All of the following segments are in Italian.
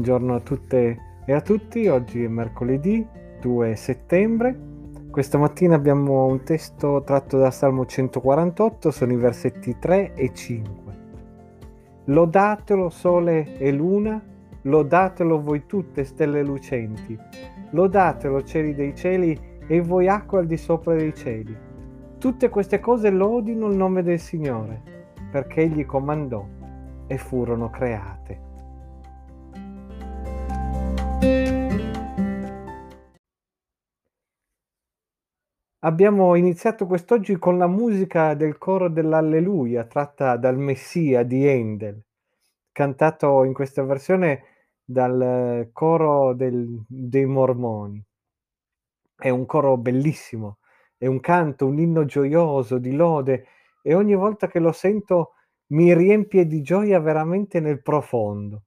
Buongiorno a tutte e a tutti, oggi è mercoledì 2 settembre. Questa mattina abbiamo un testo tratto da Salmo 148, sono i versetti 3 e 5. Lodatelo sole e luna, lodatelo voi tutte stelle lucenti, lodatelo cieli dei cieli e voi acque al di sopra dei cieli. Tutte queste cose lodino il nome del Signore, perché egli comandò e furono create. Abbiamo iniziato quest'oggi con la musica del coro dell'Alleluia tratta dal Messia di Handel, cantato in questa versione dal coro dei Mormoni. È un coro bellissimo, è un canto, un inno gioioso di lode, e ogni volta che lo sento mi riempie di gioia veramente nel profondo.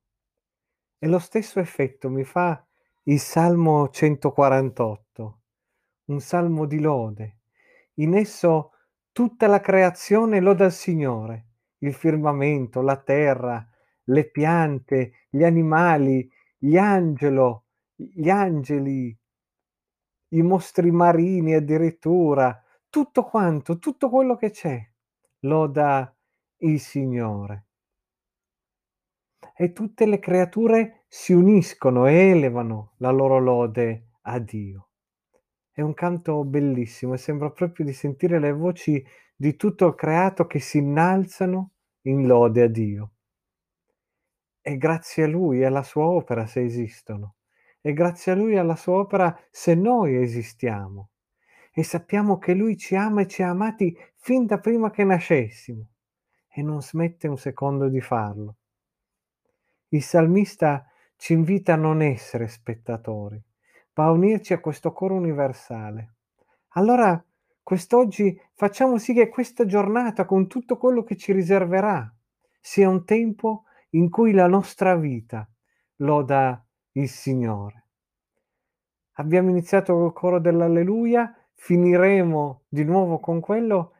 E lo stesso effetto mi fa il Salmo 148. Un salmo di lode. In esso tutta la creazione loda il Signore, il firmamento, la terra, le piante, gli animali, gli angeli, i mostri marini addirittura, tutto quanto, tutto quello che c'è, loda il Signore. E tutte le creature si uniscono e elevano la loro lode a Dio. È un canto bellissimo e sembra proprio di sentire le voci di tutto il creato che si innalzano in lode a Dio. E grazie a Lui e alla sua opera se esistono. E grazie a Lui e alla sua opera se noi esistiamo. E sappiamo che Lui ci ama e ci ha amati fin da prima che nascessimo. E non smette un secondo di farlo. Il salmista ci invita a non essere spettatori, va a unirci a questo coro universale. Allora, quest'oggi facciamo sì che questa giornata, con tutto quello che ci riserverà, sia un tempo in cui la nostra vita loda il Signore. Abbiamo iniziato col coro dell'Alleluia, finiremo di nuovo con quello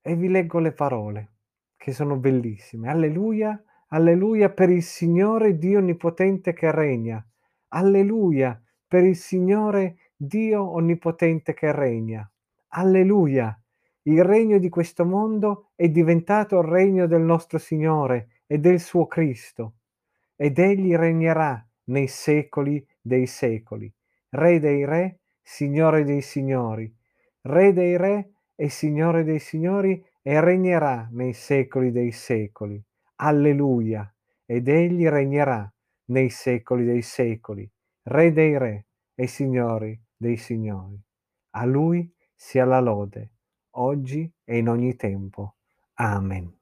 e vi leggo le parole, che sono bellissime. Alleluia, alleluia per il Signore Dio Onnipotente che regna. Alleluia per il Signore Dio Onnipotente che regna. Alleluia! Il regno di questo mondo è diventato il regno del nostro Signore e del suo Cristo, ed egli regnerà nei secoli dei secoli. Re dei re, Signore dei signori. Re dei re e Signore dei signori, e regnerà nei secoli dei secoli. Alleluia! Ed egli regnerà nei secoli dei secoli. Re dei re e Signore dei signori. A Lui sia la lode, oggi e in ogni tempo. Amen.